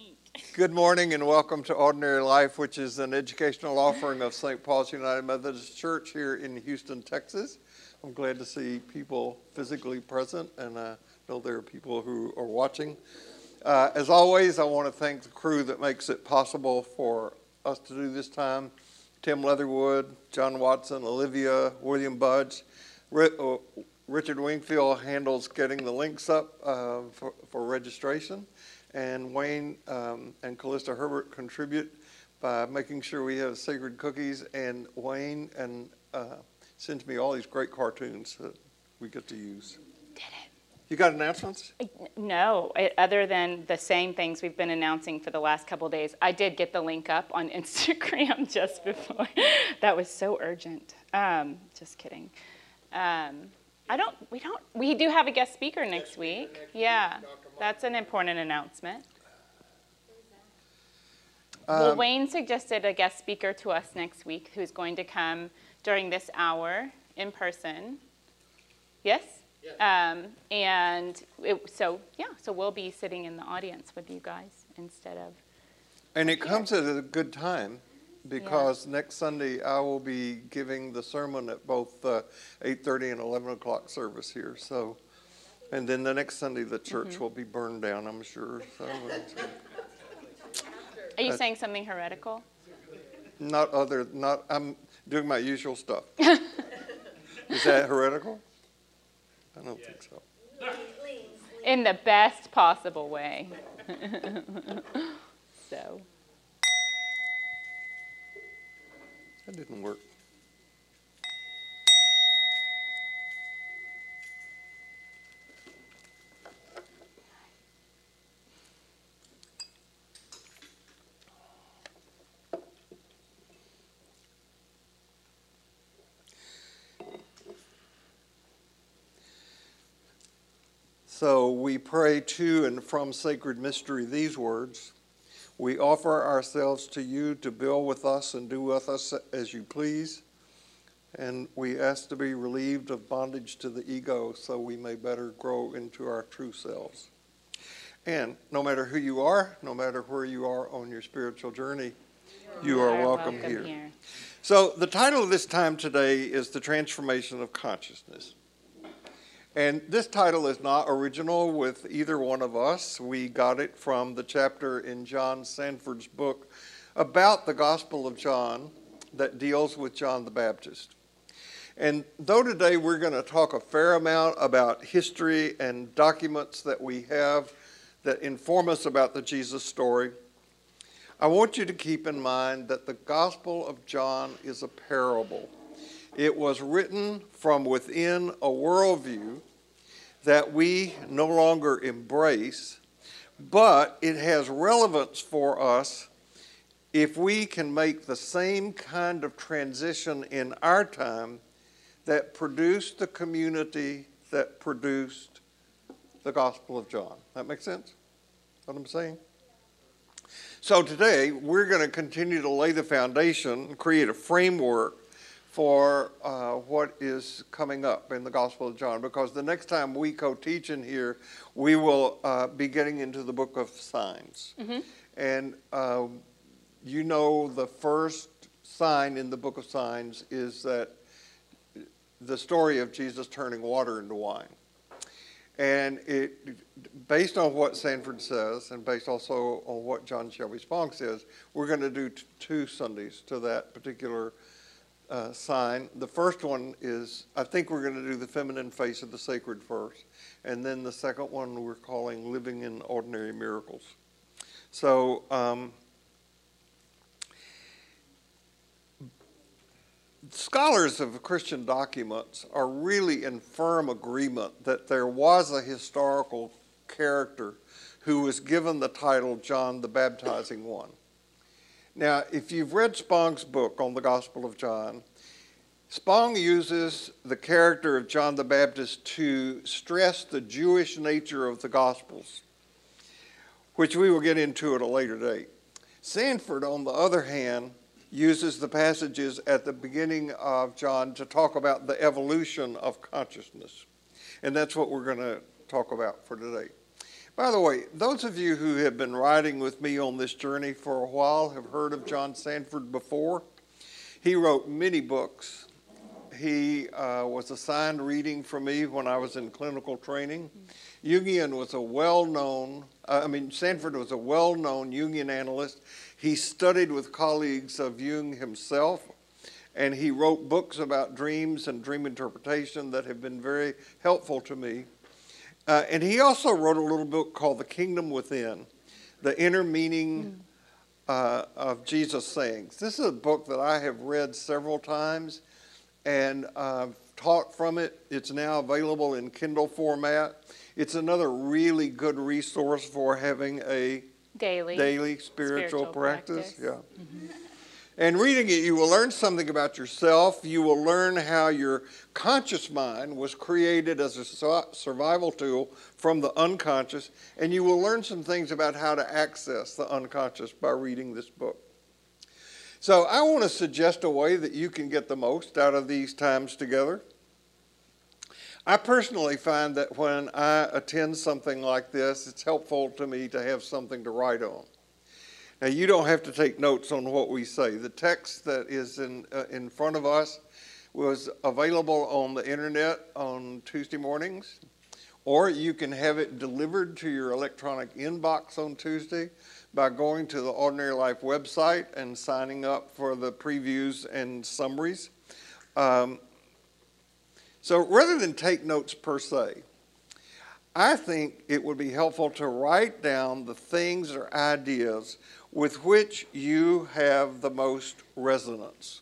think. Good morning and welcome to Ordinary Life, which is an educational offering of St. Paul's United Methodist Church here in Houston, Texas. I'm glad to see people physically present, and I know there are people who are watching. As always, I want to thank the crew that makes it possible for us to do this time. Tim Leatherwood, John Watson, Olivia, William Budge. Richard Wingfield handles getting the links up for registration. And Wayne and Calista Herbert contribute by making sure we have sacred cookies. And Wayne sends me all these great cartoons that we get to use. Did it. You got announcements? No, other than the same things we've been announcing for the last couple of days. I did get the link up on Instagram just before. That was so urgent. Just kidding. We do have a guest speaker next week. Yeah, that's an important announcement. Well, Wayne suggested a guest speaker to us next week who's going to come during this hour in person. Yes? Yeah. So we'll be sitting in the audience with you guys instead of... And it comes at a good time because next Sunday I will be giving the sermon at both 8:30 and 11 o'clock service here. So, and then the next Sunday the church will be burned down, I'm sure. So, are you saying something heretical? I'm doing my usual stuff. Is that heretical? I don't think so. In the best possible way. So. That didn't work. So we pray to and from sacred mystery these words. We offer ourselves to you to build with us and do with us as you please. And we ask to be relieved of bondage to the ego so we may better grow into our true selves. And no matter who you are, no matter where you are on your spiritual journey, you are welcome here. So the title of this time today is The Transformation of Consciousness. And this title is not original with either one of us. We got it from the chapter in John Sanford's book about the Gospel of John that deals with John the Baptist. And though today we're going to talk a fair amount about history and documents that we have that inform us about the Jesus story, I want you to keep in mind that the Gospel of John is a parable. It was written from within a worldview that we no longer embrace, but it has relevance for us if we can make the same kind of transition in our time that produced the community that produced the Gospel of John. That makes sense? What I'm saying? So today, we're going to continue to lay the foundation and create a framework for what is coming up in the Gospel of John, because the next time we co-teach in here, we will be getting into the Book of Signs. Mm-hmm. And you know the first sign in the Book of Signs is that the story of Jesus turning water into wine. And it, based on what Sanford says, and based also on what John Shelby Spong says, we're going to do two Sundays to that particular sign. The first one is, I think we're going to do the feminine face of the sacred first, and then the second one we're calling Living in Ordinary Miracles. So, scholars of Christian documents are really in firm agreement that there was a historical character who was given the title John the Baptizing One. Now, if you've read Spong's book on the Gospel of John, Spong uses the character of John the Baptist to stress the Jewish nature of the Gospels, which we will get into at a later date. Sanford, on the other hand, uses the passages at the beginning of John to talk about the evolution of consciousness. And that's what we're going to talk about for today. By the way, those of you who have been riding with me on this journey for a while have heard of John Sanford before. He wrote many books. He was assigned reading for me when I was in clinical training. Jungian was a well-known, Sanford was a well-known Jungian analyst. He studied with colleagues of Jung himself, and he wrote books about dreams and dream interpretation that have been very helpful to me. And he also wrote a little book called The Kingdom Within, The Inner Meaning of Jesus' Sayings. This is a book that I have read several times, and I've taught from it. It's now available in Kindle format. It's another really good resource for having a daily spiritual practice. Yeah. Mm-hmm. And reading it, you will learn something about yourself. You will learn how your conscious mind was created as a survival tool from the unconscious. And you will learn some things about how to access the unconscious by reading this book. So I want to suggest a way that you can get the most out of these times together. I personally find that when I attend something like this, it's helpful to me to have something to write on. Now, you don't have to take notes on what we say. The text that is in front of us was available on the internet on Tuesday mornings, or you can have it delivered to your electronic inbox on Tuesday by going to the Ordinary Life website and signing up for the previews and summaries. So rather than take notes per se, I think it would be helpful to write down the things or ideas with which you have the most resonance.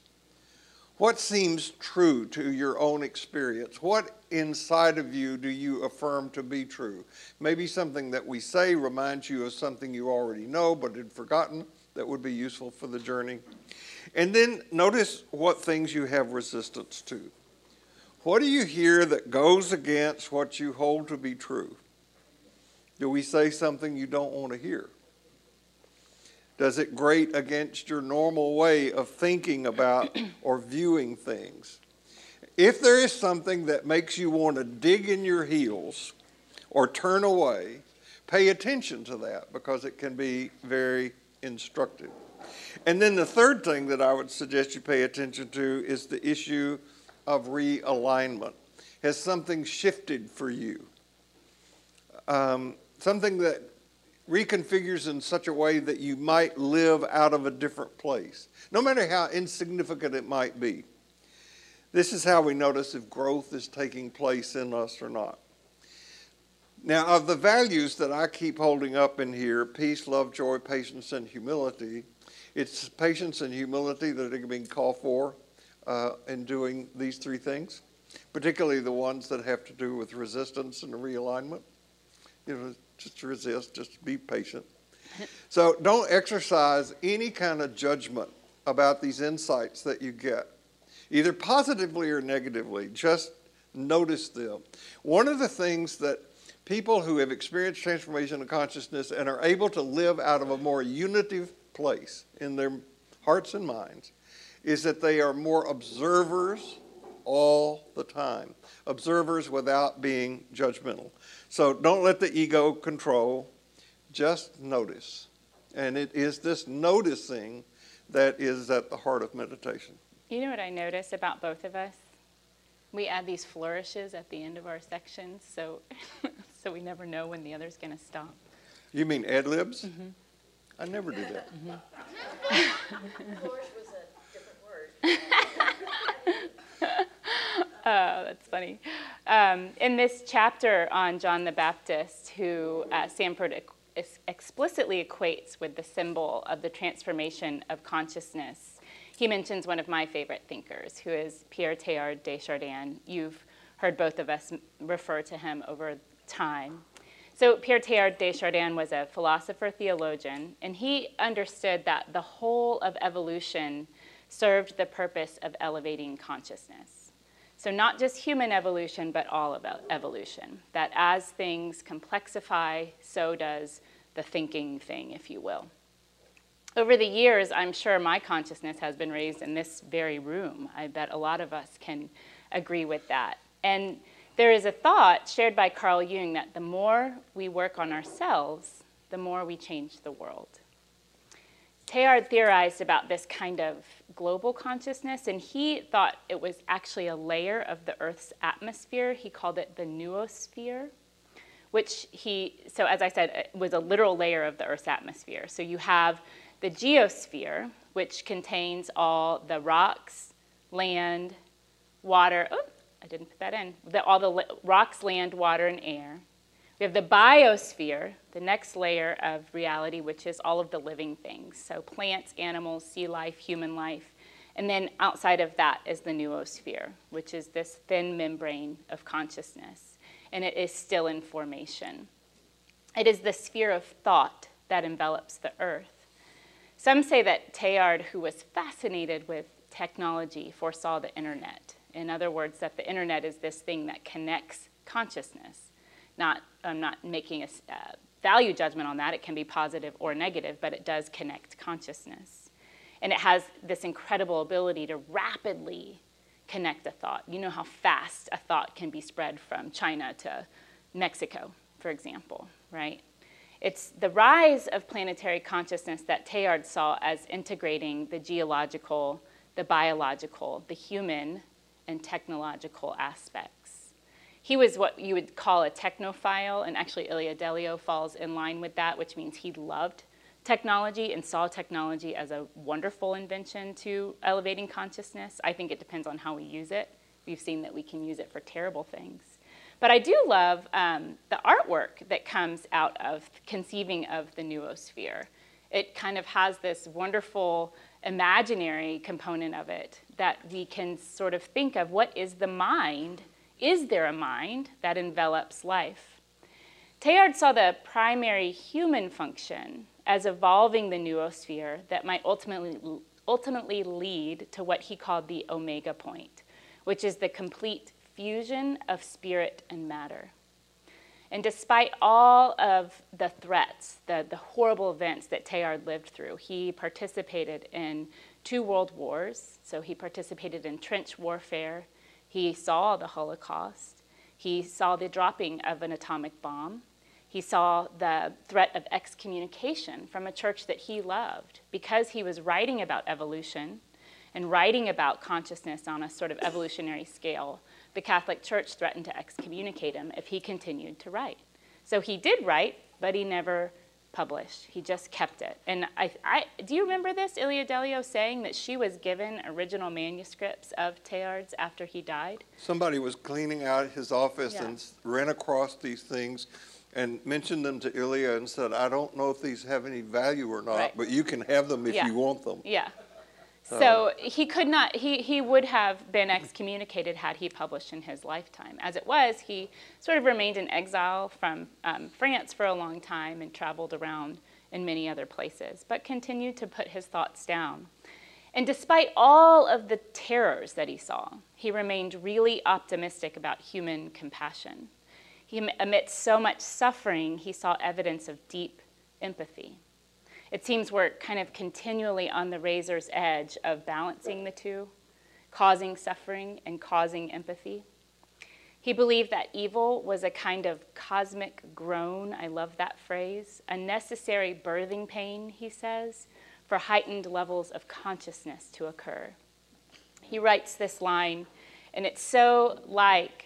What seems true to your own experience? What inside of you do you affirm to be true? Maybe something that we say reminds you of something you already know but had forgotten that would be useful for the journey. And then notice what things you have resistance to. What do you hear that goes against what you hold to be true? Do we say something you don't want to hear? Does it grate against your normal way of thinking about or viewing things? If there is something that makes you want to dig in your heels or turn away, pay attention to that because it can be very instructive. And then the third thing that I would suggest you pay attention to is the issue of realignment. Has something shifted for you? Something that reconfigures in such a way that you might live out of a different place, no matter how insignificant it might be. This is how we notice if growth is taking place in us or not. Now, of the values that I keep holding up in here, peace, love, joy, patience, and humility, it's patience and humility that are being called for in doing these three things, particularly the ones that have to do with resistance and realignment. You know, just resist, just be patient. So don't exercise any kind of judgment about these insights that you get, either positively or negatively. Just notice them. One of the things that people who have experienced transformation of consciousness and are able to live out of a more unitive place in their hearts and minds is that they are more observers all the time. Observers without being judgmental. So don't let the ego control, just notice. And it is this noticing that is at the heart of meditation. You know what I notice about both of us? We add these flourishes at the end of our sections, so we never know when the other's going to stop. You mean ad libs? Mm-hmm. I never do that. Mm-hmm. Oh, that's funny. In this chapter on John the Baptist, who Sanford explicitly equates with the symbol of the transformation of consciousness, he mentions one of my favorite thinkers, who is Pierre Teilhard de Chardin. You've heard both of us refer to him over time. So Pierre Teilhard de Chardin was a philosopher theologian, and he understood that the whole of evolution served the purpose of elevating consciousness. So not just human evolution, but all of evolution, that as things complexify, so does the thinking thing, if you will. Over the years, I'm sure my consciousness has been raised in this very room. I bet a lot of us can agree with that. And There is a thought shared by Carl Jung that the more we work on ourselves, the more we change the world. Teilhard theorized about this kind of global consciousness, and he thought it was actually a layer of the Earth's atmosphere. He called it the noosphere, which he, so as I said, was a literal layer of the Earth's atmosphere. So you have the geosphere, which contains all the rocks, land, water. Oh, I didn't put that in. All the rocks, land, water, and air. We have the biosphere, the next layer of reality, which is all of the living things. So plants, animals, sea life, human life. And then outside of that is the noosphere, which is this thin membrane of consciousness. And it is still in formation. It is the sphere of thought that envelops the earth. Some say that Teilhard, who was fascinated with technology, foresaw the internet. In other words, that the internet is this thing that connects consciousness. I'm not making a value judgment on that. It can be positive or negative, but it does connect consciousness. And it has this incredible ability to rapidly connect a thought. You know how fast a thought can be spread from China to Mexico, for example, right? It's the rise of planetary consciousness that Teilhard saw as integrating the geological, the biological, the human, and technological aspects. He was what you would call a technophile, and actually Ilia Delio falls in line with that, which means he loved technology and saw technology as a wonderful invention to elevating consciousness. I think it depends on how we use it. We've seen that we can use it for terrible things. But I do love the artwork that comes out of conceiving of the noosphere. It kind of has this wonderful imaginary component of it that we can sort of think of what is the mind? Is there a mind that envelops life? Teilhard saw the primary human function as evolving the noosphere that might ultimately lead to what he called the Omega Point, which is the complete fusion of spirit and matter. And despite all of the threats, the horrible events that Teilhard lived through, he participated in 2 world wars. So he participated in trench warfare. He saw the Holocaust. He saw the dropping of an atomic bomb. He saw the threat of excommunication from a church that he loved because he was writing about evolution and writing about consciousness on a sort of evolutionary scale. The Catholic Church threatened to excommunicate him if he continued to write. So he did write, but he never published. He just kept it. And do you remember this, Ilia Delio saying that she was given original manuscripts of Teilhard's after he died? Somebody was cleaning out his office and ran across these things and mentioned them to Ilia and said, I don't know if these have any value or not, but you can have them if you want them. Yeah. So he could not, he would have been excommunicated had he published in his lifetime. As it was, he sort of remained in exile from France for a long time and traveled around in many other places, but continued to put his thoughts down. And despite all of the terrors that he saw, he remained really optimistic about human compassion. Amidst so much suffering, he saw evidence of deep empathy. It seems we're kind of continually on the razor's edge of balancing the two, causing suffering and causing empathy. He believed that evil was a kind of cosmic groan, I love that phrase, a necessary birthing pain, he says, for heightened levels of consciousness to occur. He writes this line, and it's so like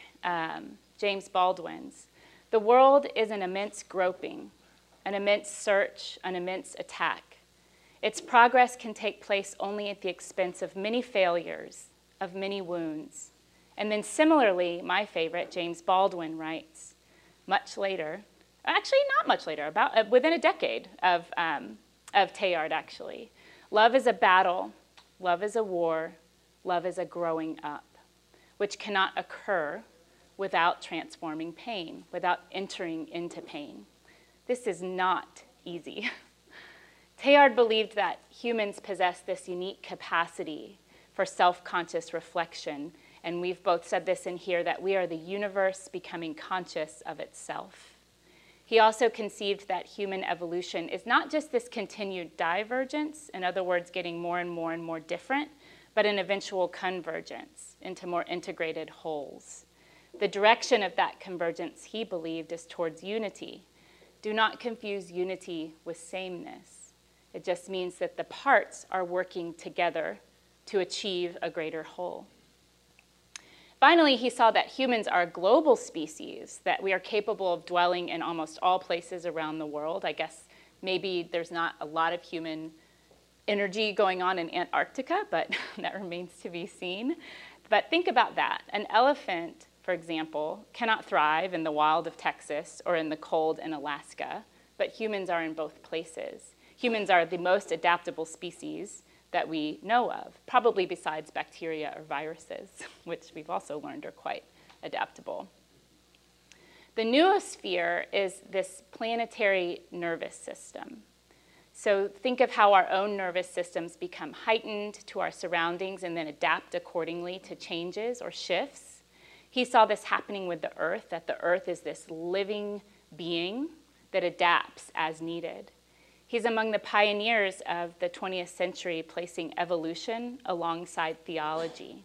James Baldwin's, "The world is an immense groping, an immense search, an immense attack. Its progress can take place only at the expense of many failures, of many wounds." And then similarly, my favorite, James Baldwin writes, much later, actually not much later, about within a decade of Teilhard actually, "Love is a battle, love is a war, love is a growing up, which cannot occur without transforming pain, without entering into pain. This is not easy." Teilhard believed that humans possess this unique capacity for self-conscious reflection, and we've both said this in here, that we are the universe becoming conscious of itself. He also conceived that human evolution is not just this continued divergence, in other words, getting more and more different, but an eventual convergence into more integrated wholes. The direction of that convergence, he believed, is towards unity. Do not confuse unity with sameness. It just means that the parts are working together to achieve a greater whole. Finally, he saw that humans are a global species, that we are capable of dwelling in almost all places around the world. I guess maybe there's not a lot of human energy going on in Antarctica, but that remains to be seen. But think about that. An elephant, for example, cannot thrive in the wild of Texas or in the cold in Alaska, but humans are in both places. Humans are the most adaptable species that we know of, probably besides bacteria or viruses, which we've also learned are quite adaptable. The noosphere is this planetary nervous system. So think of how our own nervous systems become heightened to our surroundings and then adapt accordingly to changes or shifts. He saw this happening with the earth, that the earth is this living being that adapts as needed. He's among the pioneers of the 20th century, placing evolution alongside theology.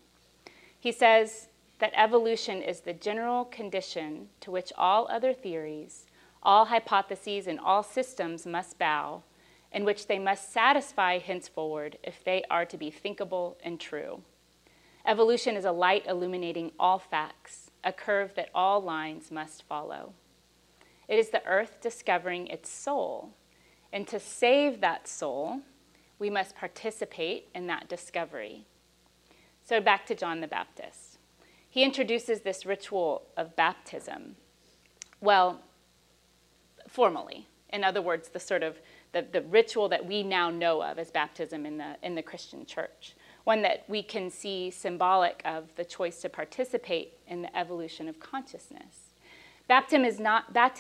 He says that evolution is the general condition to which all other theories, all hypotheses, and all systems must bow, and which they must satisfy henceforward if they are to be thinkable and true. Evolution is a light illuminating all facts, a curve that all lines must follow. It is the earth discovering its soul, and to save that soul, we must participate in that discovery. So back to John the Baptist. He introduces this ritual of baptism, well, formally. In other words, the sort of the ritual that we now know of as baptism in the Christian church. One that we can see symbolic of the choice to participate in the evolution of consciousness. Baptism is not the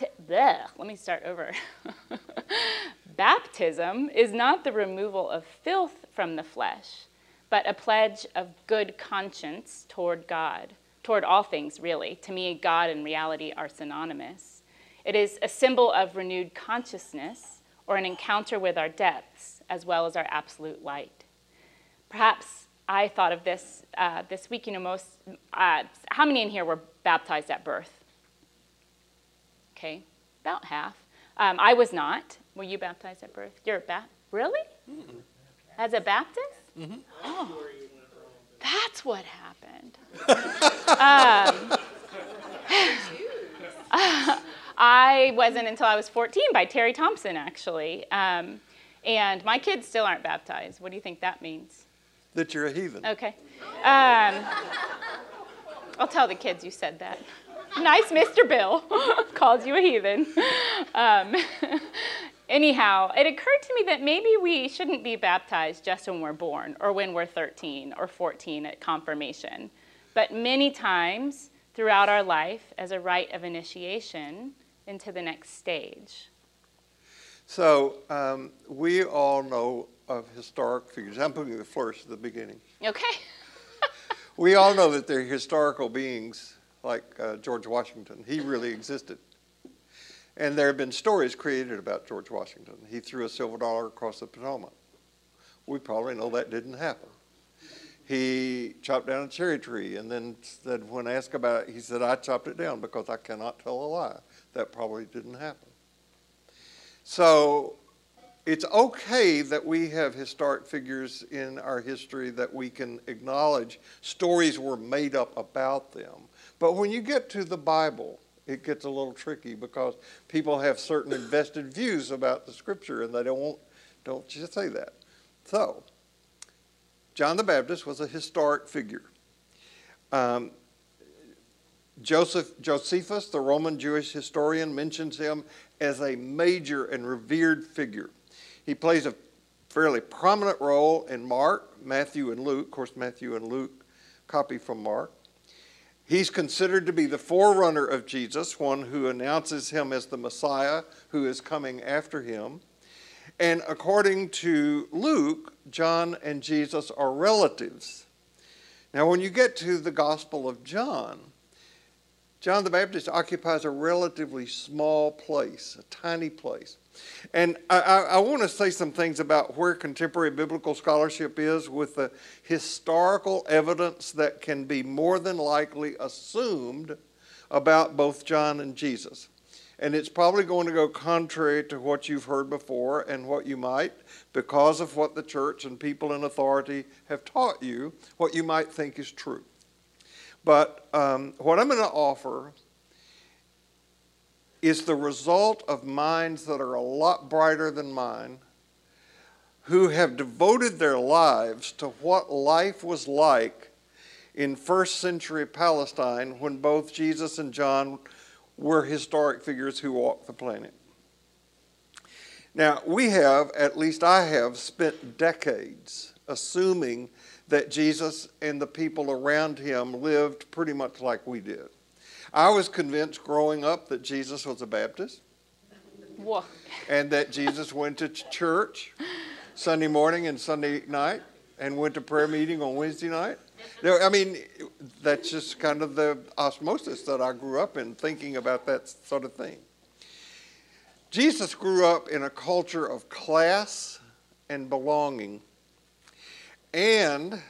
removal of filth from the flesh, but a pledge of good conscience toward God, toward all things, really. To me, God and reality are synonymous. It is a symbol of renewed consciousness or an encounter with our depths as well as our absolute light. Perhaps I thought of this this week, how many in here were baptized at birth? Okay, about half. I was not. Were you baptized at birth? You're a Baptist? Really? Mm-hmm. As a Baptist? Mm-hmm. Oh, that's what happened. I wasn't until I was 14 by Terry Thompson, actually. And my kids still aren't baptized. What do you think that means? That you're a heathen. Okay. I'll tell the kids you said that. Nice Mr. Bill calls you a heathen. Anyhow, it occurred to me that maybe we shouldn't be baptized just when we're born or when we're 13 or 14 at confirmation, but many times throughout our life as a rite of initiation into the next stage. So we all know of historic figures. I'm putting the flourish at the beginning. Okay. We all know that they're historical beings like George Washington. He really existed. And there have been stories created about George Washington. He threw a silver dollar across the Potomac. We probably know that didn't happen. He chopped down a cherry tree and then said, when asked about it, he said, I chopped it down because I cannot tell a lie. That probably didn't happen. So it's okay that we have historic figures in our history that we can acknowledge stories were made up about them. But when you get to the Bible, it gets a little tricky because people have certain invested views about the scripture and they don't just say that. So John the Baptist was a historic figure. Josephus, the Roman Jewish historian, mentions him as a major and revered figure. He plays a fairly prominent role in Mark, Matthew, and Luke. Of course, Matthew and Luke copy from Mark. He's considered to be the forerunner of Jesus, one who announces him as the Messiah who is coming after him. And according to Luke, John and Jesus are relatives. Now, when you get to the Gospel of John, John the Baptist occupies a relatively small place, a tiny place. And I want to say some things about where contemporary biblical scholarship is with the historical evidence that can be more than likely assumed about both John and Jesus. And it's probably going to go contrary to what you've heard before and what you might, because of what the church and people in authority have taught you, what you might think is true. But what I'm going to offer is the result of minds that are a lot brighter than mine, who have devoted their lives to what life was like in first century Palestine when both Jesus and John were historic figures who walked the planet. Now, we have, at least I have, spent decades assuming that Jesus and the people around him lived pretty much like we did. I was convinced growing up that Jesus was a Baptist. Whoa. And that Jesus went to church Sunday morning and Sunday night and went to prayer meeting on Wednesday night. I mean, that's just kind of the osmosis that I grew up in, thinking about that sort of thing. Jesus grew up in a culture of class and belonging. And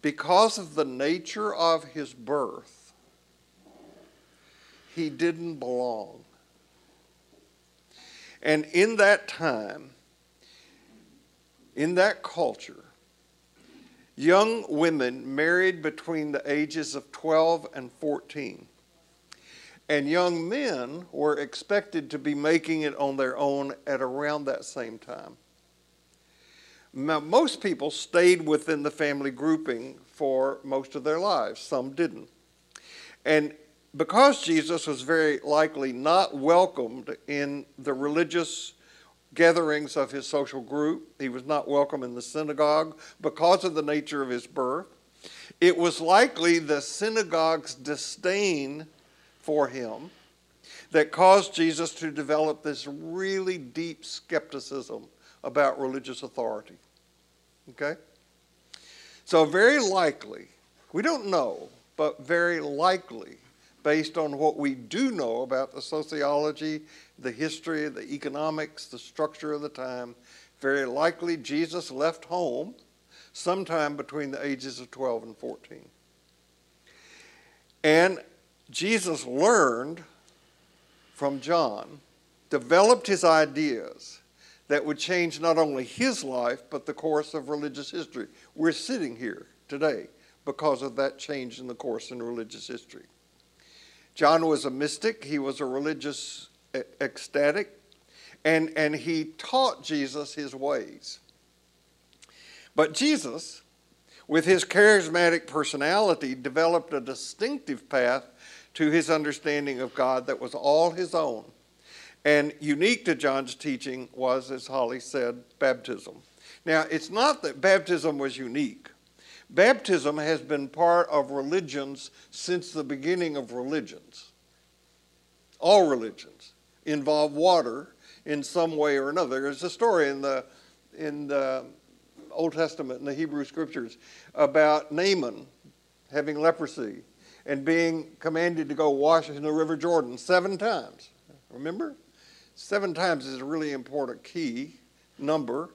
because of the nature of his birth, he didn't belong. And in that time, in that culture, young women married between the ages of 12 and 14. And young men were expected to be making it on their own at around that same time. Now, most people stayed within the family grouping for most of their lives. Some didn't. And because Jesus was very likely not welcomed in the religious gatherings of his social group, he was not welcome in the synagogue because of the nature of his birth, it was likely the synagogue's disdain for him that caused Jesus to develop this really deep skepticism about religious authority. Okay? So very likely, we don't know, but very likely, based on what we do know about the sociology, the history, the economics, the structure of the time, very likely Jesus left home sometime between the ages of 12 and 14. And Jesus learned from John, developed his ideas that would change not only his life, but the course of religious history. We're sitting here today because of that change in the course in religious history. John was a mystic. He was a religious ecstatic, and he taught Jesus his ways. But Jesus, with his charismatic personality, developed a distinctive path to his understanding of God that was all his own. And unique to John's teaching was, as Holly said, baptism. Now, it's not that baptism was unique. Baptism has been part of religions since the beginning of religions. All religions involve water in some way or another. There's a story in the Old Testament, in the Hebrew Scriptures, about Naaman having leprosy and being commanded to go wash in the River Jordan 7 times. Remember? 7 times is a really important key number.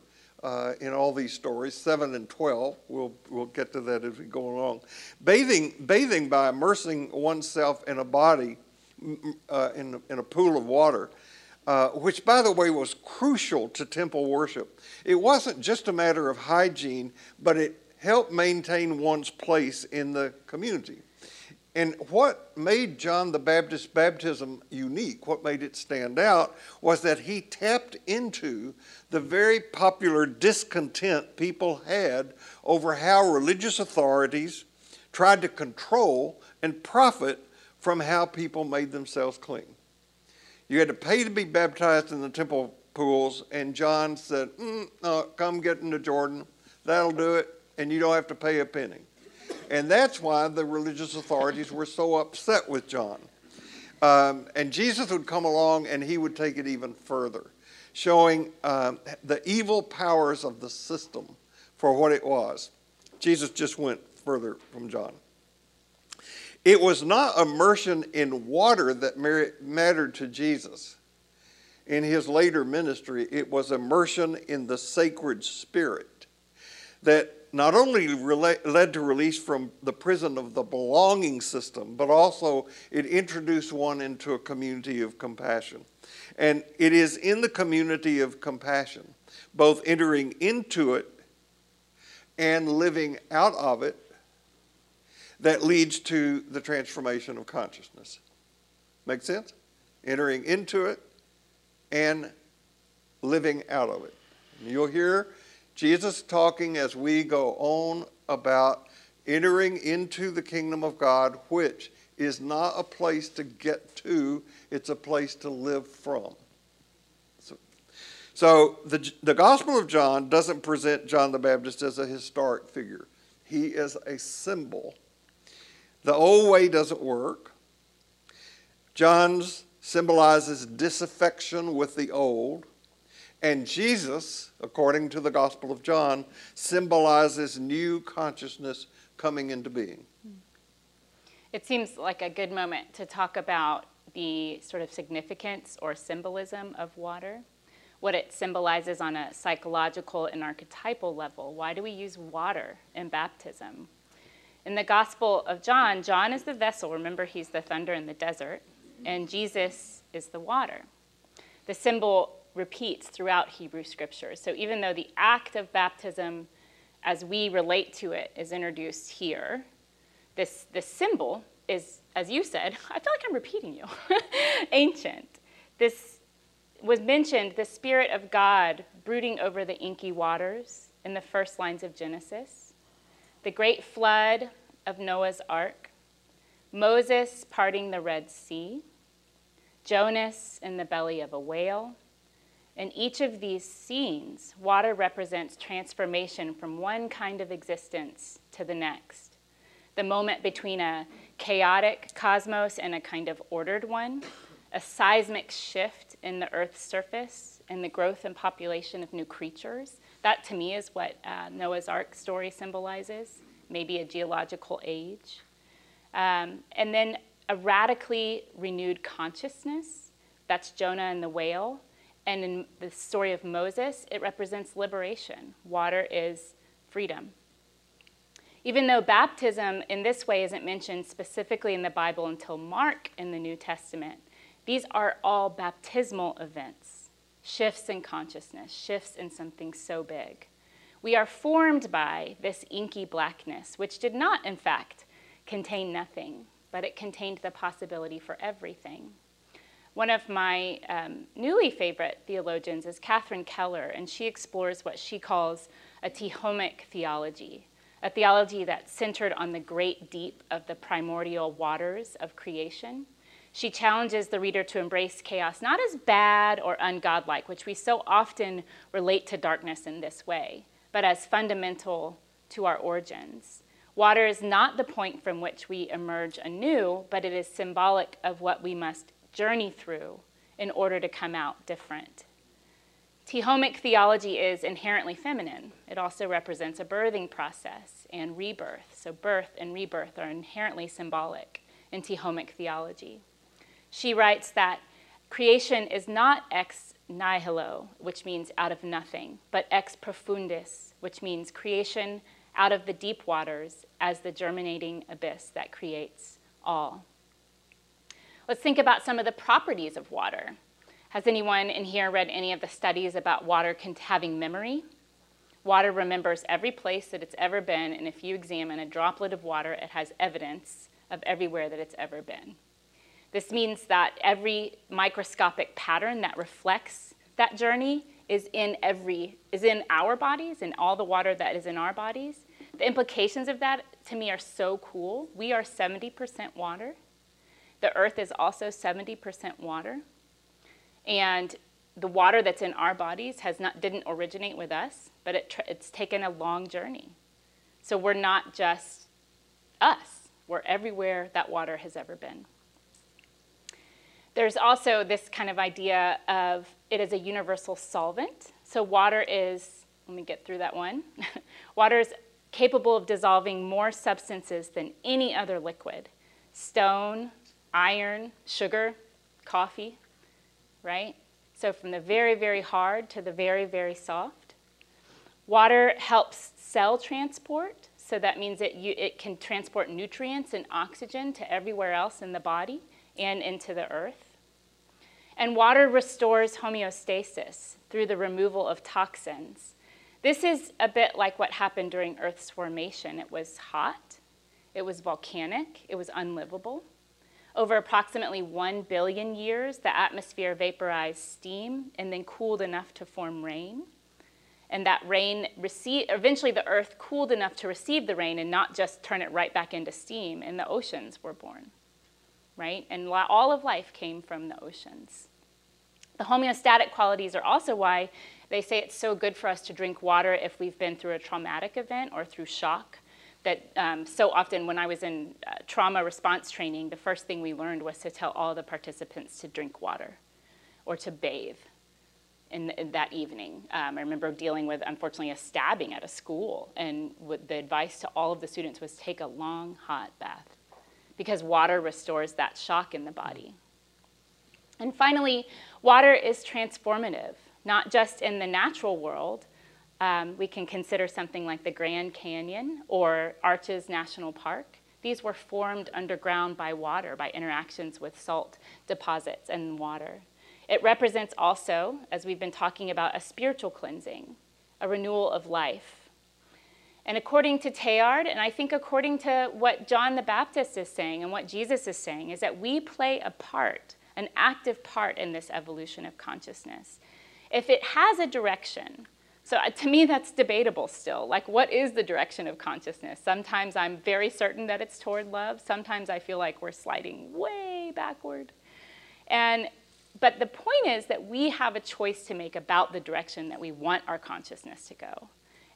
In all these stories, 7 and 12, we'll get to that as we go along. Bathing by immersing oneself in a body in a pool of water, which by the way was crucial to temple worship. It wasn't just a matter of hygiene, but it helped maintain one's place in the community. And what made John the Baptist's baptism unique, what made it stand out, was that he tapped into the very popular discontent people had over how religious authorities tried to control and profit from how people made themselves clean. You had to pay to be baptized in the temple pools, and John said, no, come get into Jordan, that'll do it, and you don't have to pay a penny. And that's why the religious authorities were so upset with John. And Jesus would come along and he would take it even further, showing the evil powers of the system for what it was. Jesus just went further from John. It was not immersion in water that mattered to Jesus. In his later ministry, it was immersion in the sacred spirit that not only led to release from the prison of the belonging system, but also it introduced one into a community of compassion. And it is in the community of compassion, both entering into it and living out of it, that leads to the transformation of consciousness. Make sense? Entering into it and living out of it. And you'll hear Jesus talking as we go on about entering into the kingdom of God, which is not a place to get to, it's a place to live from. So the Gospel of John doesn't present John the Baptist as a historic figure. He is a symbol. The old way doesn't work. John's symbolizes disaffection with the old. And Jesus, according to the Gospel of John, symbolizes new consciousness coming into being. It seems like a good moment to talk about the sort of significance or symbolism of water, what it symbolizes on a psychological and archetypal level. Why do we use water in baptism? In the Gospel of John, John is the vessel. Remember, he's the thunder in the desert, and Jesus is the water. The symbol repeats throughout Hebrew scriptures. So even though the act of baptism as we relate to it is introduced here, this symbol is, as you said, I feel like I'm repeating you, ancient. This was mentioned, the Spirit of God brooding over the inky waters in the first lines of Genesis, the great flood of Noah's Ark, Moses parting the Red Sea, Jonas in the belly of a whale. In each of these scenes, water represents transformation from one kind of existence to the next. The moment between a chaotic cosmos and a kind of ordered one, a seismic shift in the Earth's surface and the growth and population of new creatures. That, to me, is what Noah's Ark story symbolizes, maybe a geological age. And then a radically renewed consciousness. That's Jonah and the whale. And in the story of Moses, it represents liberation. Water is freedom. Even though baptism in this way isn't mentioned specifically in the Bible until Mark in the New Testament, these are all baptismal events, shifts in consciousness, shifts in something so big. We are formed by this inky blackness, which did not, in fact, contain nothing, but it contained the possibility for everything. One of my newly favorite theologians is Catherine Keller, and she explores what she calls a tehomic theology, a theology that's centered on the great deep of the primordial waters of creation. She challenges the reader to embrace chaos not as bad or ungodlike, which we so often relate to darkness in this way, but as fundamental to our origins. Water is not the point from which we emerge anew, but it is symbolic of what we must journey through in order to come out different. Tehomic theology is inherently feminine. It also represents a birthing process and rebirth. So birth and rebirth are inherently symbolic in tehomic theology. She writes that creation is not ex nihilo, which means out of nothing, but ex profundis, which means creation out of the deep waters as the germinating abyss that creates all. Let's think about some of the properties of water. Has anyone in here read any of the studies about water having memory? Water remembers every place that it's ever been, and if you examine a droplet of water, it has evidence of everywhere that it's ever been. This means that every microscopic pattern that reflects that journey is in our bodies, in all the water that is in our bodies. The implications of that, to me, are so cool. We are 70% water. The earth is also 70% water, and the water that's in our bodies didn't originate with us, but it's taken a long journey. So we're not just us, we're everywhere that water has ever been. There's also this kind of idea of it is a universal solvent. So water is, let me get through that one. Water is capable of dissolving more substances than any other liquid. Stone, iron, sugar, coffee, right? So from the very, very hard to the very, very soft. Water helps cell transport, so that means it can transport nutrients and oxygen to everywhere else in the body and into the earth. And water restores homeostasis through the removal of toxins. This is a bit like what happened during Earth's formation. It was hot, it was volcanic, it was unlivable. Over approximately 1 billion years, the atmosphere vaporized steam and then cooled enough to form rain. And that rain eventually the Earth cooled enough to receive the rain and not just turn it right back into steam, and the oceans were born, right? And all of life came from the oceans. The homeostatic qualities are also why they say it's so good for us to drink water if we've been through a traumatic event or through shock. That so often when I was in trauma response training, the first thing we learned was to tell all the participants to drink water or to bathe in that evening. I remember dealing with, unfortunately, a stabbing at a school, and the advice to all of the students was take a long, hot bath because water restores that shock in the body. And finally, water is transformative, not just in the natural world. We can consider something like the Grand Canyon or Arches National Park. These were formed underground by water, by interactions with salt deposits and water. It represents also, as we've been talking about, a spiritual cleansing, a renewal of life. And according to Teilhard, and I think according to what John the Baptist is saying and what Jesus is saying, is that we play a part, an active part in this evolution of consciousness. If it has a direction, so to me, that's debatable still. Like, what is the direction of consciousness? Sometimes I'm very certain that it's toward love. Sometimes I feel like we're sliding way backward. But the point is that we have a choice to make about the direction that we want our consciousness to go.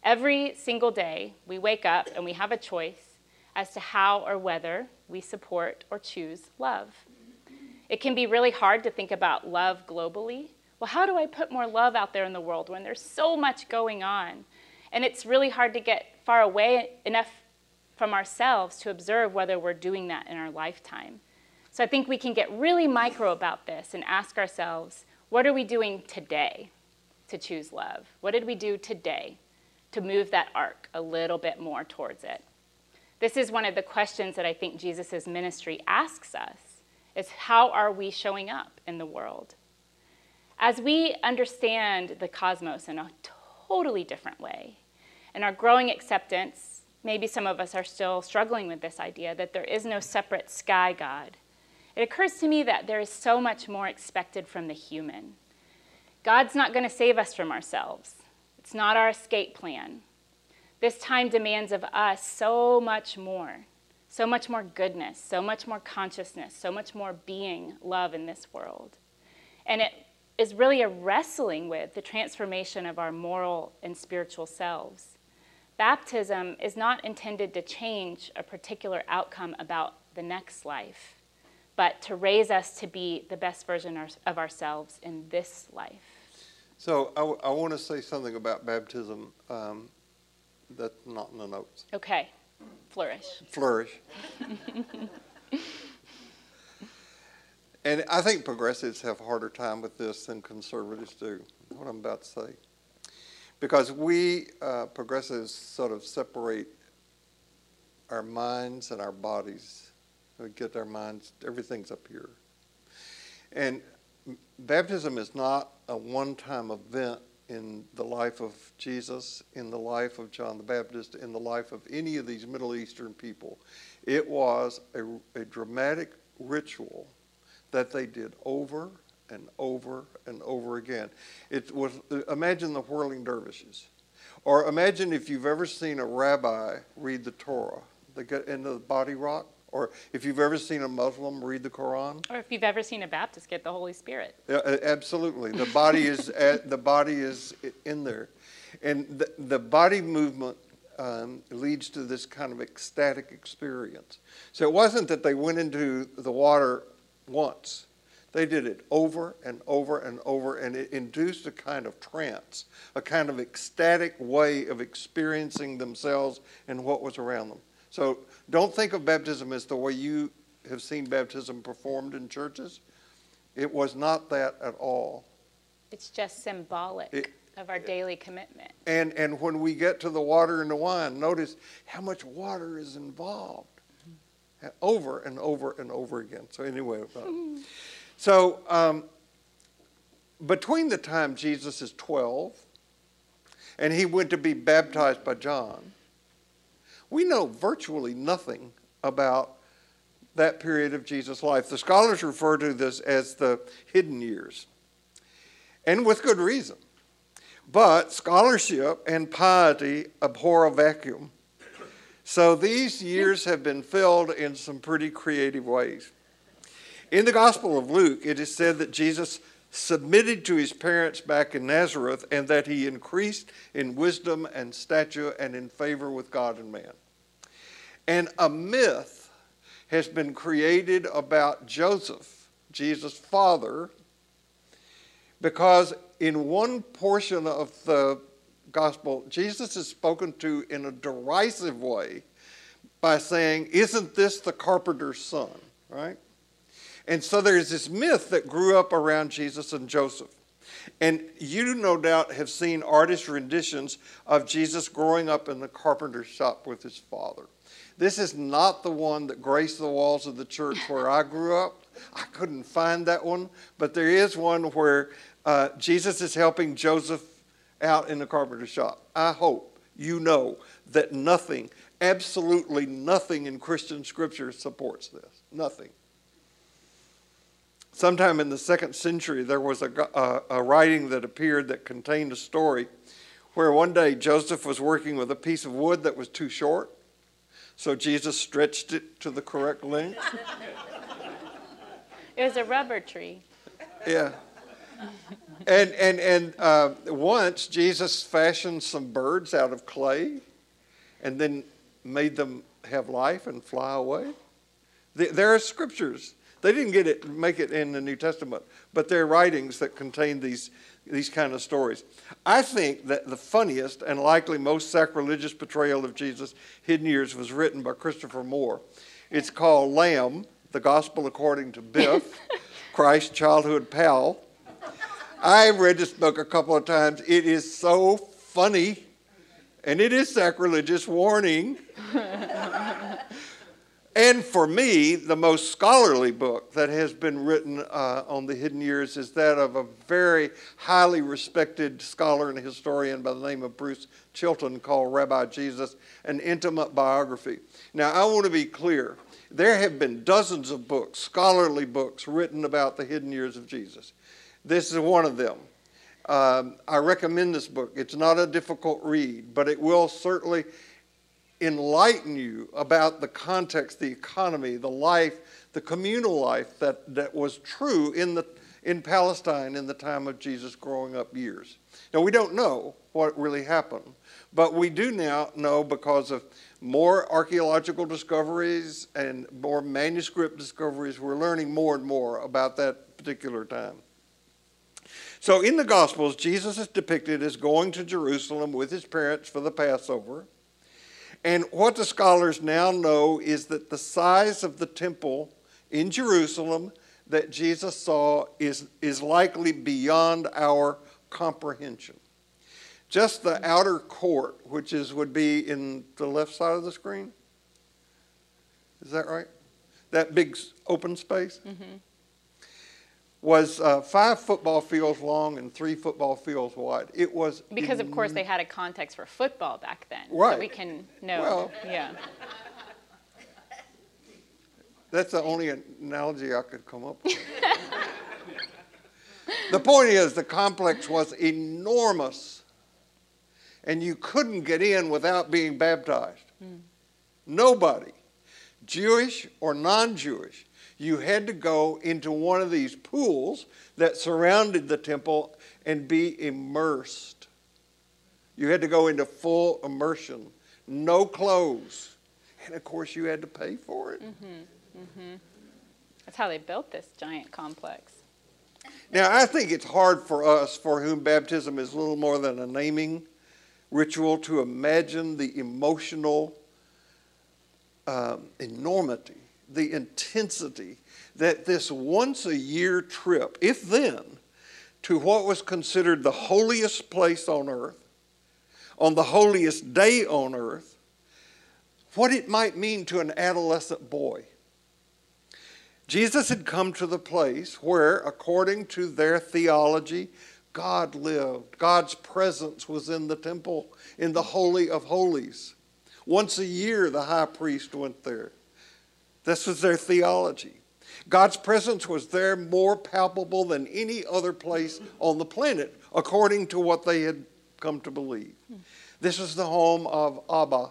Every single day, we wake up and we have a choice as to how or whether we support or choose love. It can be really hard to think about love globally. Well, how do I put more love out there in the world when there's so much going on? And it's really hard to get far away enough from ourselves to observe whether we're doing that in our lifetime. So I think we can get really micro about this and ask ourselves, what are we doing today to choose love? What did we do today to move that arc a little bit more towards it? This is one of the questions that I think Jesus' ministry asks us, is how are we showing up in the world? As we understand the cosmos in a totally different way, and our growing acceptance, maybe some of us are still struggling with this idea that there is no separate sky God, it occurs to me that there is so much more expected from the human. God's not going to save us from ourselves. It's not our escape plan. This time demands of us so much more goodness, so much more consciousness, so much more being, love in this world. And it is really a wrestling with the transformation of our moral and spiritual selves. Baptism is not intended to change a particular outcome about the next life, but to raise us to be the best version of ourselves in this life. So I want to say something about baptism that's not in the notes. Okay. Flourish. And I think progressives have a harder time with this than conservatives do, what I'm about to say. Because we progressives sort of separate our minds and our bodies. We get our minds, everything's up here. And baptism is not a one-time event in the life of Jesus, in the life of John the Baptist, in the life of any of these Middle Eastern people. It was a dramatic ritual that they did over and over and over again. It was, imagine the whirling dervishes. Or imagine if you've ever seen a rabbi read the Torah, they get into the body rock. Or if you've ever seen a Muslim read the Quran. Or if you've ever seen a Baptist get the Holy Spirit. Absolutely. The body is, the body is in there. And the body movement leads to this kind of ecstatic experience. So it wasn't that they went into the water once. They did it over and over and over, and it induced a kind of trance, a kind of ecstatic way of experiencing themselves and what was around them. So don't think of baptism as the way you have seen baptism performed in churches. It was not that at all. It's just symbolic. It, of our daily commitment. And when we get to the water and the wine, notice how much water is involved. Over and over and over again. So anyway, so between the time Jesus is 12 and he went to be baptized by John, we know virtually nothing about that period of Jesus' life. The scholars refer to this as the hidden years, and with good reason. But scholarship and piety abhor a vacuum. So these years have been filled in some pretty creative ways. In the Gospel of Luke, it is said that Jesus submitted to his parents back in Nazareth and that he increased in wisdom and stature and in favor with God and man. And a myth has been created about Joseph, Jesus' father, because in one portion of the Gospel, Jesus is spoken to in a derisive way by saying, "Isn't this the carpenter's son?" Right? And so there's this myth that grew up around Jesus and Joseph. And you no doubt have seen artist renditions of Jesus growing up in the carpenter's shop with his father. This is not the one that graced the walls of the church where I grew up. I couldn't find that one, but there is one where Jesus is helping Joseph out in the carpenter's shop. I hope you know that nothing, absolutely nothing in Christian scripture supports this. Nothing. Sometime in the 2nd century, there was a writing that appeared that contained a story where one day Joseph was working with a piece of wood that was too short, so Jesus stretched it to the correct length. It was a rubber tree. Yeah. And once Jesus fashioned some birds out of clay and then made them have life and fly away. There are scriptures. They didn't get it, make it in the New Testament, but there are writings that contain these kind of stories. I think that the funniest and likely most sacrilegious portrayal of Jesus' hidden years was written by Christopher Moore. It's called Lamb: The Gospel According to Biff, Christ's Childhood Pal. I read this book a couple of times. It is so funny, and it is sacrilegious, warning. And for me, the most scholarly book that has been written on the hidden years is that of a very highly respected scholar and historian by the name of Bruce Chilton called Rabbi Jesus, an intimate biography. Now, I want to be clear. There have been dozens of books, scholarly books, written about the hidden years of Jesus. This is one of them. I recommend this book. It's not a difficult read, but it will certainly enlighten you about the context, the economy, the life, the communal life that was true in Palestine in the time of Jesus' growing up years. Now, we don't know what really happened, but we do now know because of more archaeological discoveries and more manuscript discoveries, we're learning more and more about that particular time. So in the Gospels, Jesus is depicted as going to Jerusalem with his parents for the Passover. And what the scholars now know is that the size of the temple in Jerusalem that Jesus saw is likely beyond our comprehension. Just the outer court, which would be in the left side of the screen. Is that right? That big open space? Mm-hmm. Was 5 football fields long and 3 football fields wide. It was because, of course, they had a context for football back then, right? So we can know. Well, yeah, that's the only analogy I could come up with. The point is, the complex was enormous, and you couldn't get in without being baptized. Mm. Nobody, Jewish or non-Jewish. You had to go into one of these pools that surrounded the temple and be immersed. You had to go into full immersion, no clothes. And, of course, you had to pay for it. Mm-hmm. Mm-hmm. That's how they built this giant complex. Now, I think it's hard for us, for whom baptism is little more than a naming ritual, to imagine the emotional enormity, the intensity that this once-a-year trip, if then, to what was considered the holiest place on earth, on the holiest day on earth, what it might mean to an adolescent boy. Jesus had come to the place where, according to their theology, God lived. God's presence was in the temple, in the Holy of Holies. Once a year, the high priest went there. This was their theology. God's presence was there more palpable than any other place on the planet, according to what they had come to believe. This is the home of Abba,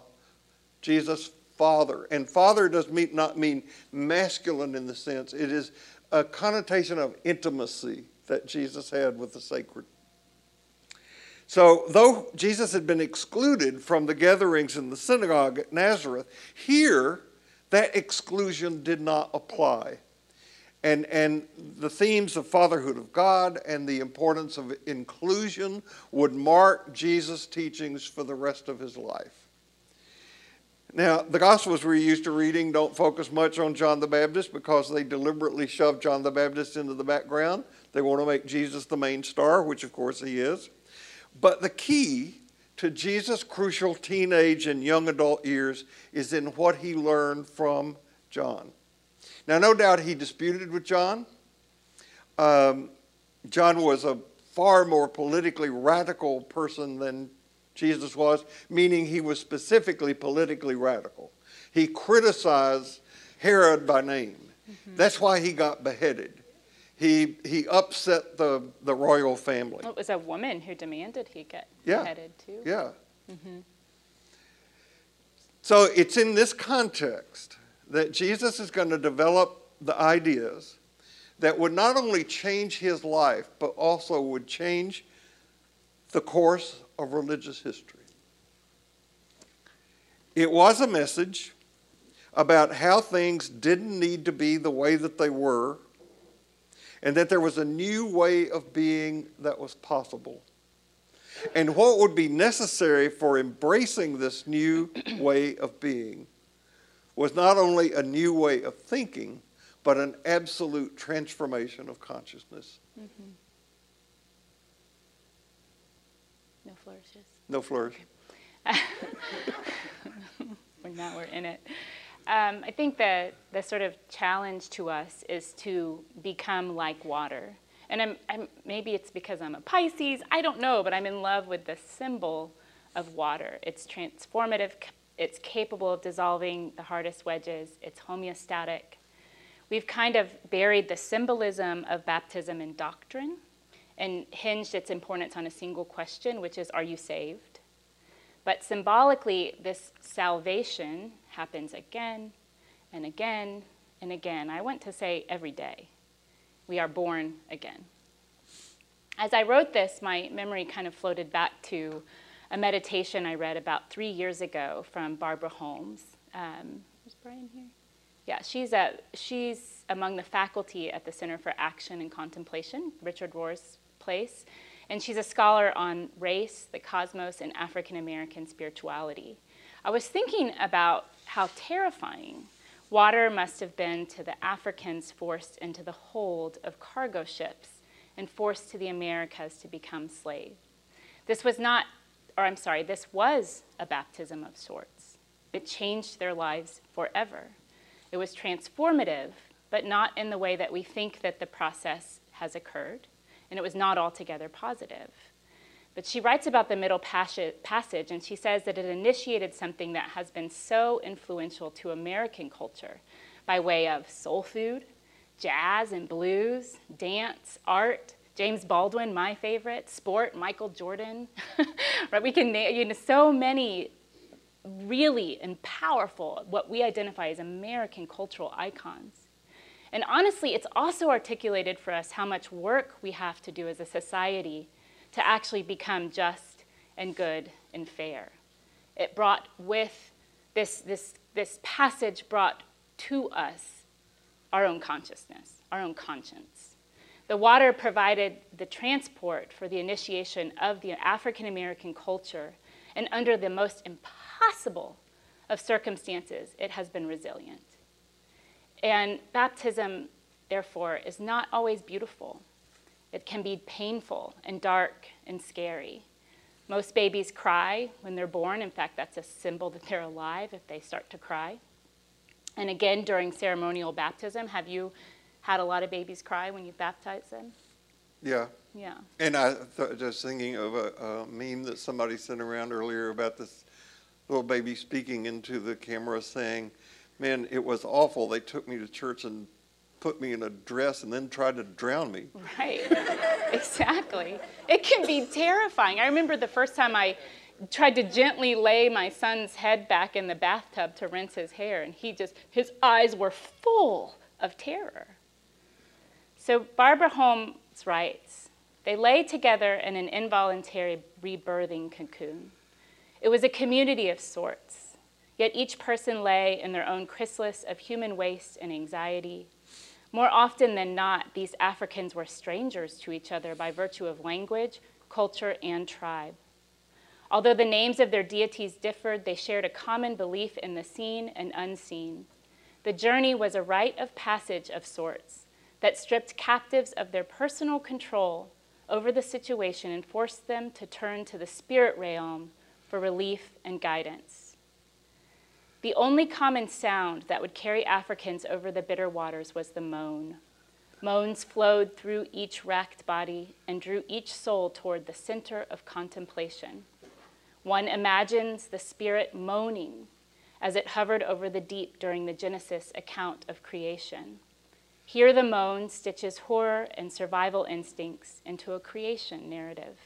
Jesus' father. And father does not mean masculine in the sense. It is a connotation of intimacy that Jesus had with the sacred. So though Jesus had been excluded from the gatherings in the synagogue at Nazareth, here that exclusion did not apply. And the themes of fatherhood of God and the importance of inclusion would mark Jesus' teachings for the rest of his life. Now, the Gospels we're used to reading don't focus much on John the Baptist because they deliberately shove John the Baptist into the background. They want to make Jesus the main star, which of course he is. But the key to Jesus' crucial teenage and young adult years is in what he learned from John. Now, no doubt he disputed with John. John was a far more politically radical person than Jesus was, meaning he was specifically politically radical. He criticized Herod by name. That's why he got beheaded. He upset the royal family. Well, it was a woman who demanded he get beheaded too. Yeah. So it's in this context that Jesus is going to develop the ideas that would not only change his life, but also would change the course of religious history. It was a message about how things didn't need to be the way that they were, and that there was a new way of being that was possible, and what would be necessary for embracing this new way of being was not only a new way of thinking, but an absolute transformation of consciousness. No flourishes. No flourish. Now we're in it. I think the sort of challenge to us is to become like water. And maybe it's because I'm a Pisces. I don't know, but I'm in love with the symbol of water. It's transformative. It's capable of dissolving the hardest wedges. It's homeostatic. We've kind of buried the symbolism of baptism in doctrine and hinged its importance on a single question, which is, are you saved? But symbolically, this salvation happens again and again and again. I want to say every day. We are born again. As I wrote this, my memory kind of floated back to a meditation I read about 3 years ago from Barbara Holmes. Is Brian here? Yeah, she's among the faculty at the Center for Action and Contemplation, Richard Rohr's place, and she's a scholar on race, the cosmos, and African-American spirituality. I was thinking about how terrifying water must have been to the Africans forced into the hold of cargo ships and forced to the Americas to become slaves. This was a baptism of sorts. It changed their lives forever. It was transformative, but not in the way that we think that the process has occurred, and it was not altogether positive. But she writes about the middle passage, and she says that it initiated something that has been so influential to American culture by way of soul food, jazz and blues, dance, art, James Baldwin, my favorite, sport, Michael Jordan. Right? We can name so many really and powerful, what we identify as American cultural icons. And honestly, it's also articulated for us how much work we have to do as a society to actually become just and good and fair. It brought with this passage brought to us our own consciousness, our own conscience. The water provided the transport for the initiation of the African-American culture, and under the most impossible of circumstances, it has been resilient. And baptism, therefore, is not always beautiful. It can be painful and dark and scary. Most babies cry when they're born. In fact, that's a symbol that they're alive if they start to cry. And again, during ceremonial baptism, have you had a lot of babies cry when you baptized them? Yeah. Yeah. And I just thinking of a meme that somebody sent around earlier about this little baby speaking into the camera saying, "Man, it was awful. They took me to church and put me in a dress and then tried to drown me." Right, exactly. It can be terrifying. I remember the first time I tried to gently lay my son's head back in the bathtub to rinse his hair, and his eyes were full of terror. So Barbara Holmes writes, "They lay together in an involuntary rebirthing cocoon. It was a community of sorts, yet each person lay in their own chrysalis of human waste and anxiety. More often than not, these Africans were strangers to each other by virtue of language, culture, and tribe. Although the names of their deities differed, they shared a common belief in the seen and unseen. The journey was a rite of passage of sorts that stripped captives of their personal control over the situation and forced them to turn to the spirit realm for relief and guidance. The only common sound that would carry Africans over the bitter waters was the moan. Moans flowed through each racked body and drew each soul toward the center of contemplation. One imagines the spirit moaning as it hovered over the deep during the Genesis account of creation. Here the moan stitches horror and survival instincts into a creation narrative.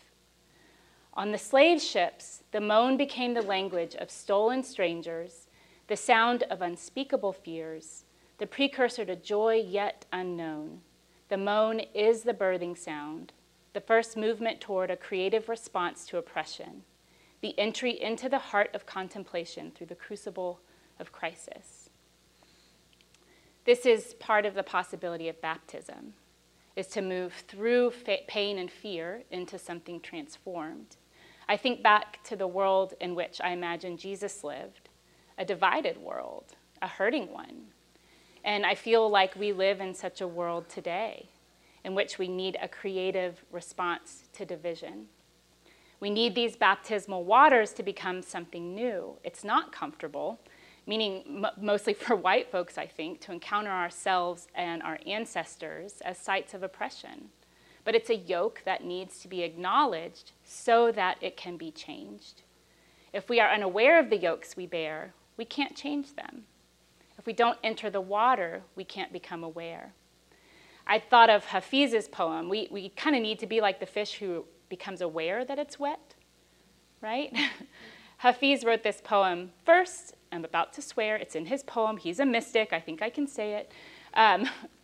On the slave ships, the moan became the language of stolen strangers, the sound of unspeakable fears, the precursor to joy yet unknown. The moan is the birthing sound, the first movement toward a creative response to oppression, the entry into the heart of contemplation through the crucible of crisis." This is part of the possibility of baptism, is to move through pain and fear into something transformed. I think back to the world in which I imagine Jesus lived, a divided world, a hurting one. And I feel like we live in such a world today in which we need a creative response to division. We need these baptismal waters to become something new. It's not comfortable, meaning mostly for white folks, I think, to encounter ourselves and our ancestors as sites of oppression. But it's a yoke that needs to be acknowledged so that it can be changed. If we are unaware of the yokes we bear, we can't change them. If we don't enter the water, we can't become aware. I thought of Hafiz's poem. We kind of need to be like the fish who becomes aware that it's wet, right? Hafiz wrote this poem. First, I'm about to swear, it's in his poem. He's a mystic, I think I can say it.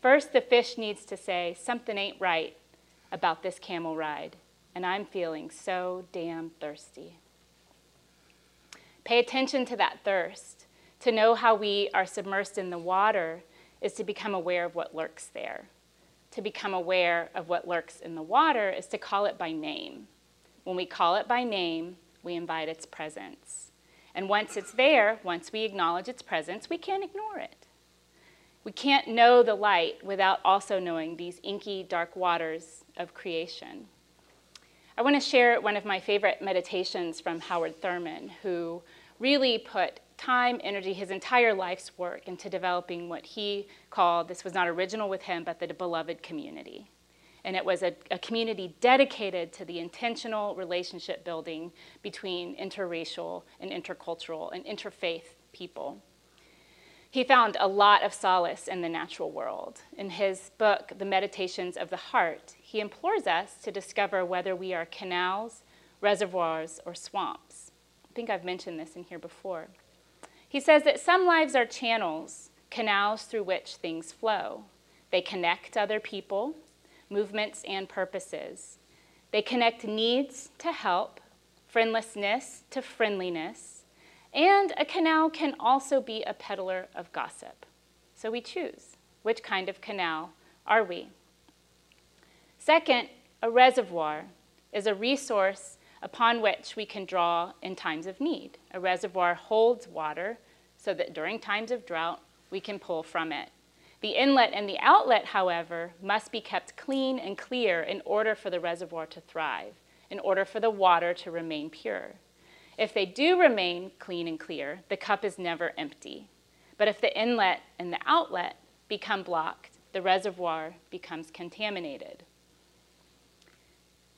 First, the fish needs to say, "Something ain't right about this camel ride, and I'm feeling so damn thirsty." Pay attention to that thirst. To know how we are submersed in the water is to become aware of what lurks there. To become aware of what lurks in the water is to call it by name. When we call it by name, we invite its presence. And once it's there, once we acknowledge its presence, we can't ignore it. We can't know the light without also knowing these inky, dark waters of creation. I want to share one of my favorite meditations from Howard Thurman, who really put time, energy, his entire life's work into developing what he called, this was not original with him, but the beloved community. And it was a community dedicated to the intentional relationship building between interracial and intercultural and interfaith people. He found a lot of solace in the natural world. In his book, The Meditations of the Heart, he implores us to discover whether we are canals, reservoirs, or swamps. I think I've mentioned this in here before. He says that some lives are channels, canals through which things flow. They connect other people, movements, and purposes. They connect needs to help, friendlessness to friendliness, and a canal can also be a peddler of gossip. So we choose, which kind of canal are we? Second, a reservoir is a resource upon which we can draw in times of need. A reservoir holds water so that during times of drought, we can pull from it. The inlet and the outlet, however, must be kept clean and clear in order for the reservoir to thrive, in order for the water to remain pure. If they do remain clean and clear, the cup is never empty. But if the inlet and the outlet become blocked, the reservoir becomes contaminated.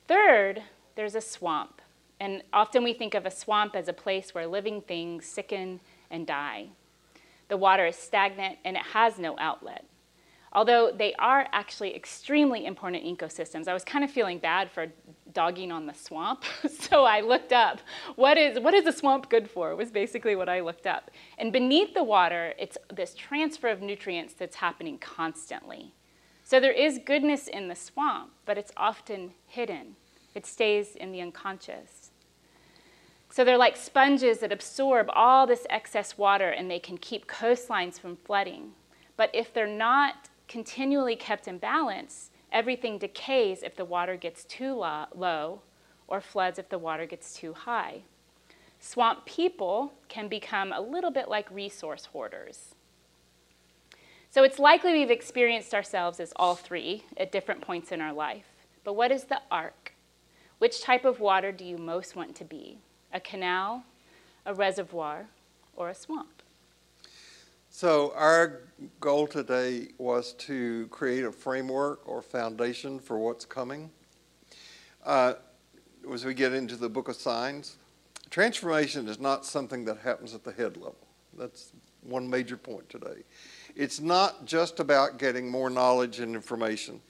Third, there's a swamp. And often we think of a swamp as a place where living things sicken and die. The water is stagnant and it has no outlet. Although they are actually extremely important ecosystems. I was kind of feeling bad for dogging on the swamp, so I looked up, what is a swamp good for, was basically what I looked up. And beneath the water, it's this transfer of nutrients that's happening constantly. So there is goodness in the swamp, but it's often hidden. It stays in the unconscious. So they're like sponges that absorb all this excess water and they can keep coastlines from flooding. But if they're not continually kept in balance, everything decays if the water gets too low or floods if the water gets too high. Swamp people can become a little bit like resource hoarders. So it's likely we've experienced ourselves as all three at different points in our life. But what is the arc? Which type of water do you most want to be? A canal, a reservoir, or a swamp? So our goal today was to create a framework or foundation for what's coming. As we get into the Book of Signs, transformation is not something that happens at the head level. That's one major point today. It's not just about getting more knowledge and information.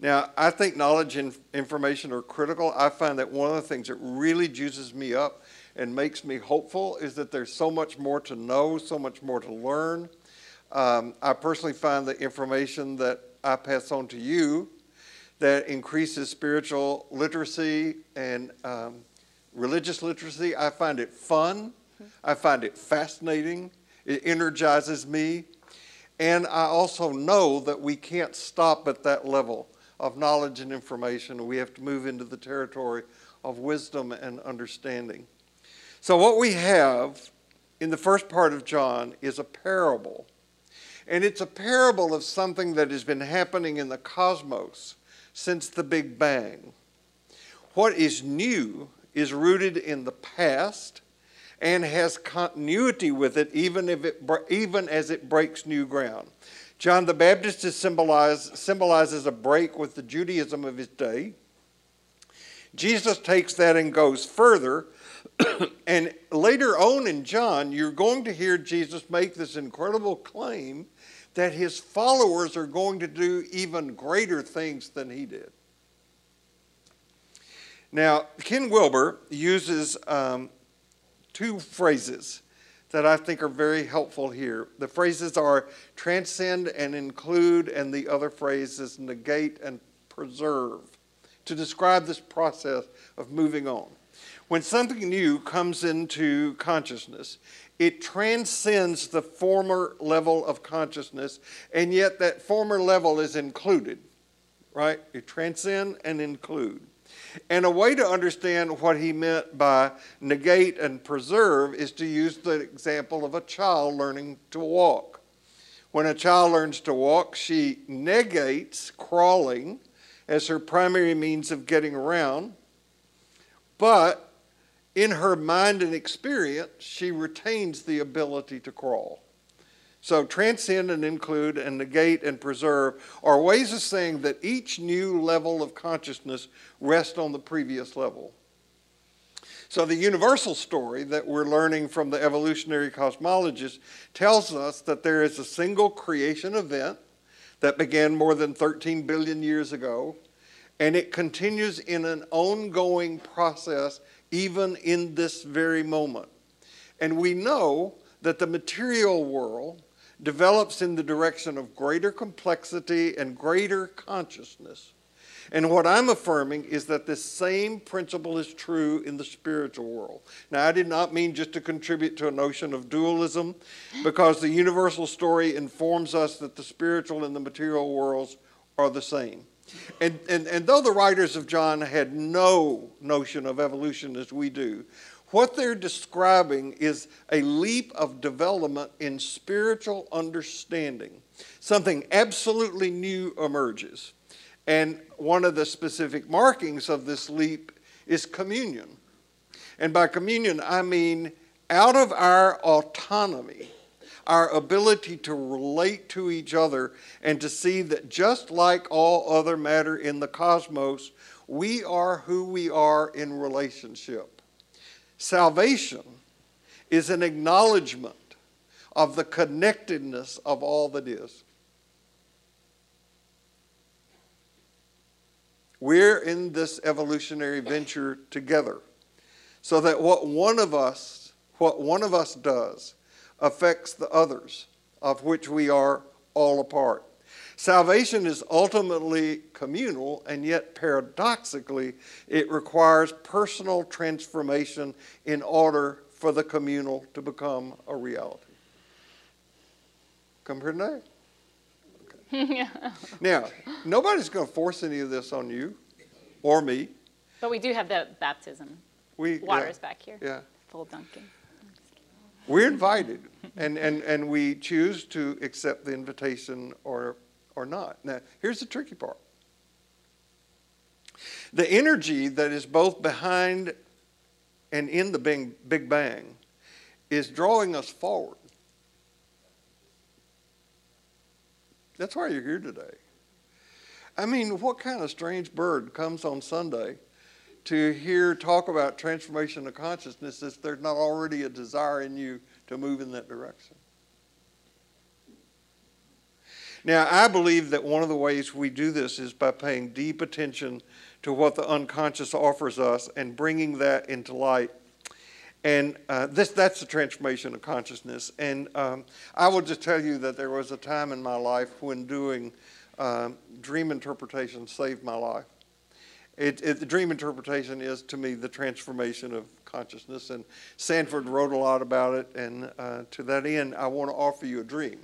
Now, I think knowledge and information are critical. I find that one of the things that really juices me up and makes me hopeful is that there's so much more to know, so much more to learn. I personally find the information that I pass on to you that increases spiritual literacy and religious literacy. I find it fun. I find it fascinating. It energizes me. And I also know that we can't stop at that level of knowledge and information. We have to move into the territory of wisdom and understanding. So what we have in the first part of John is a parable. And it's a parable of something that has been happening in the cosmos since the Big Bang. What is new is rooted in the past and has continuity with it even as it breaks new ground. John the Baptist is symbolizes a break with the Judaism of his day. Jesus takes that and goes further. And later on in John, you're going to hear Jesus make this incredible claim that his followers are going to do even greater things than he did. Now, Ken Wilber uses two phrases that I think are very helpful here. The phrases are transcend and include, and the other phrase is negate and preserve, to describe this process of moving on. When something new comes into consciousness, it transcends the former level of consciousness, and yet that former level is included, right? It transcends and include. And a way to understand what he meant by negate and preserve is to use the example of a child learning to walk. When a child learns to walk, she negates crawling as her primary means of getting around, but in her mind and experience, she retains the ability to crawl. So transcend and include and negate and preserve are ways of saying that each new level of consciousness rests on the previous level. So the universal story that we're learning from the evolutionary cosmologist tells us that there is a single creation event that began more than 13 billion years ago, and it continues in an ongoing process even in this very moment. And we know that the material world develops in the direction of greater complexity and greater consciousness. And what I'm affirming is that this same principle is true in the spiritual world. Now, I did not mean just to contribute to a notion of dualism, because the universal story informs us that the spiritual and the material worlds are the same. And though the writers of John had no notion of evolution as we do, what they're describing is a leap of development in spiritual understanding. Something absolutely new emerges. And one of the specific markings of this leap is communion. And by communion, I mean out of our autonomy, our ability to relate to each other and to see that just like all other matter in the cosmos, we are who we are in relationship. Salvation is an acknowledgement of the connectedness of all that is. We're in this evolutionary venture together, so that what one of us does affects the others, of which we are all a part. Salvation is ultimately communal, and yet paradoxically, it requires personal transformation in order for the communal to become a reality. Come here today. Okay. Now, nobody's going to force any of this on you or me. But we do have the baptism. Water's back here. Yeah. Full dunking. We're invited, and we choose to accept the invitation or not. Now, here's the tricky part. The energy that is both behind and in the Big Bang is drawing us forward. That's why you're here today. I mean, what kind of strange bird comes on Sunday to hear talk about transformation of consciousness if there's not already a desire in you to move in that direction? Now, I believe that one of the ways we do this is by paying deep attention to what the unconscious offers us and bringing that into light. And that's the transformation of consciousness. And I will just tell you that there was a time in my life when doing dream interpretation saved my life. The dream interpretation is, to me, the transformation of consciousness, and Sanford wrote a lot about it, and to that end, I want to offer you a dream.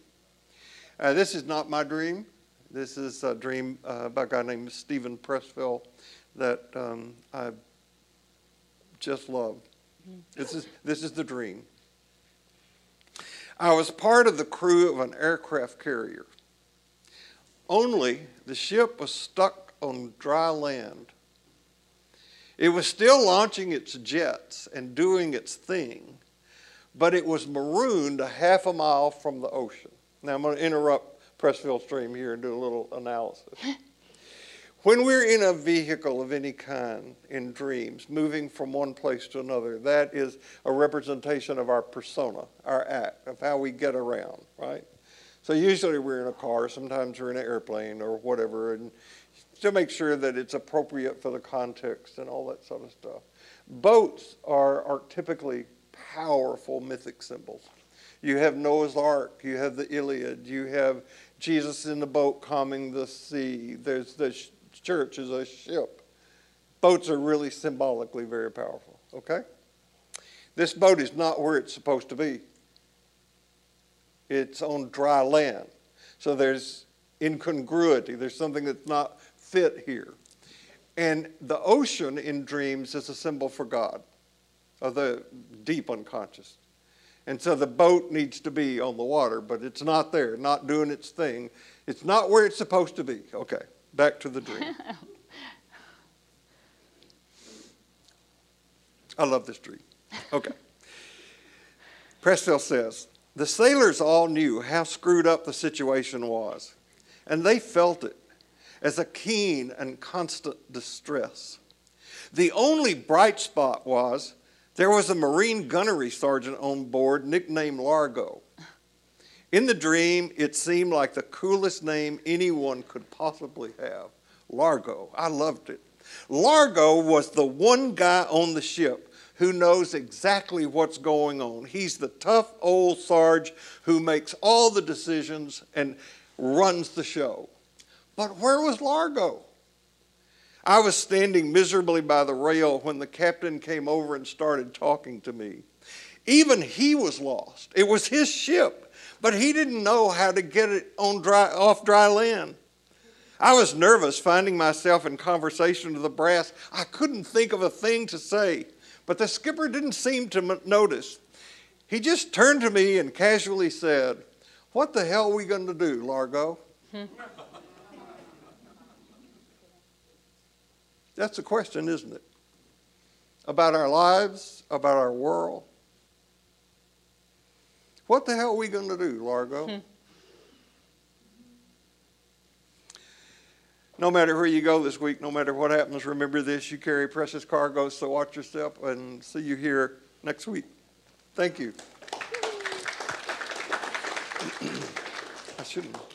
This is not my dream. This is a dream by a guy named Steven Pressfield that I just love. This is the dream. I was part of the crew of an aircraft carrier, only the ship was stuck on dry land. It was still launching its jets and doing its thing, but it was marooned a half a mile from the ocean. Now I'm going to interrupt Pressfield's dream here and do a little analysis. When we're in a vehicle of any kind in dreams, moving from one place to another, that is a representation of our persona, our act, of how we get around, right? So usually we're in a car, sometimes we're in an airplane or whatever, and to make sure that it's appropriate for the context and all that sort of stuff. Boats are typically powerful mythic symbols. You have Noah's Ark, you have the Iliad, you have Jesus in the boat calming the sea. There's the church is a ship. Boats are really symbolically very powerful, okay? This boat is not where it's supposed to be. It's on dry land. So there's incongruity. There's something that's not fit here. And the ocean in dreams is a symbol for God, of the deep unconscious. And so the boat needs to be on the water, but it's not there, not doing its thing. It's not where it's supposed to be. Okay, back to the dream. I love this dream. Okay. Pressfield says, the sailors all knew how screwed up the situation was, and they felt it as a keen and constant distress. The only bright spot was there was a Marine gunnery sergeant on board nicknamed Largo. In the dream, it seemed like the coolest name anyone could possibly have. Largo. I loved it. Largo was the one guy on the ship who knows exactly what's going on. He's the tough old Sarge who makes all the decisions and runs the show. But where was Largo? I was standing miserably by the rail when the captain came over and started talking to me. Even he was lost. It was his ship, but he didn't know how to get it off dry land. I was nervous finding myself in conversation with the brass. I couldn't think of a thing to say, but the skipper didn't seem to notice. He just turned to me and casually said, "What the hell are we going to do, Largo?" That's the question, isn't it? About our lives, about our world. What the hell are we going to do, Largo? No matter where you go this week, no matter what happens, remember this: you carry precious cargo, so watch yourself, and see you here next week. Thank you. I shouldn't.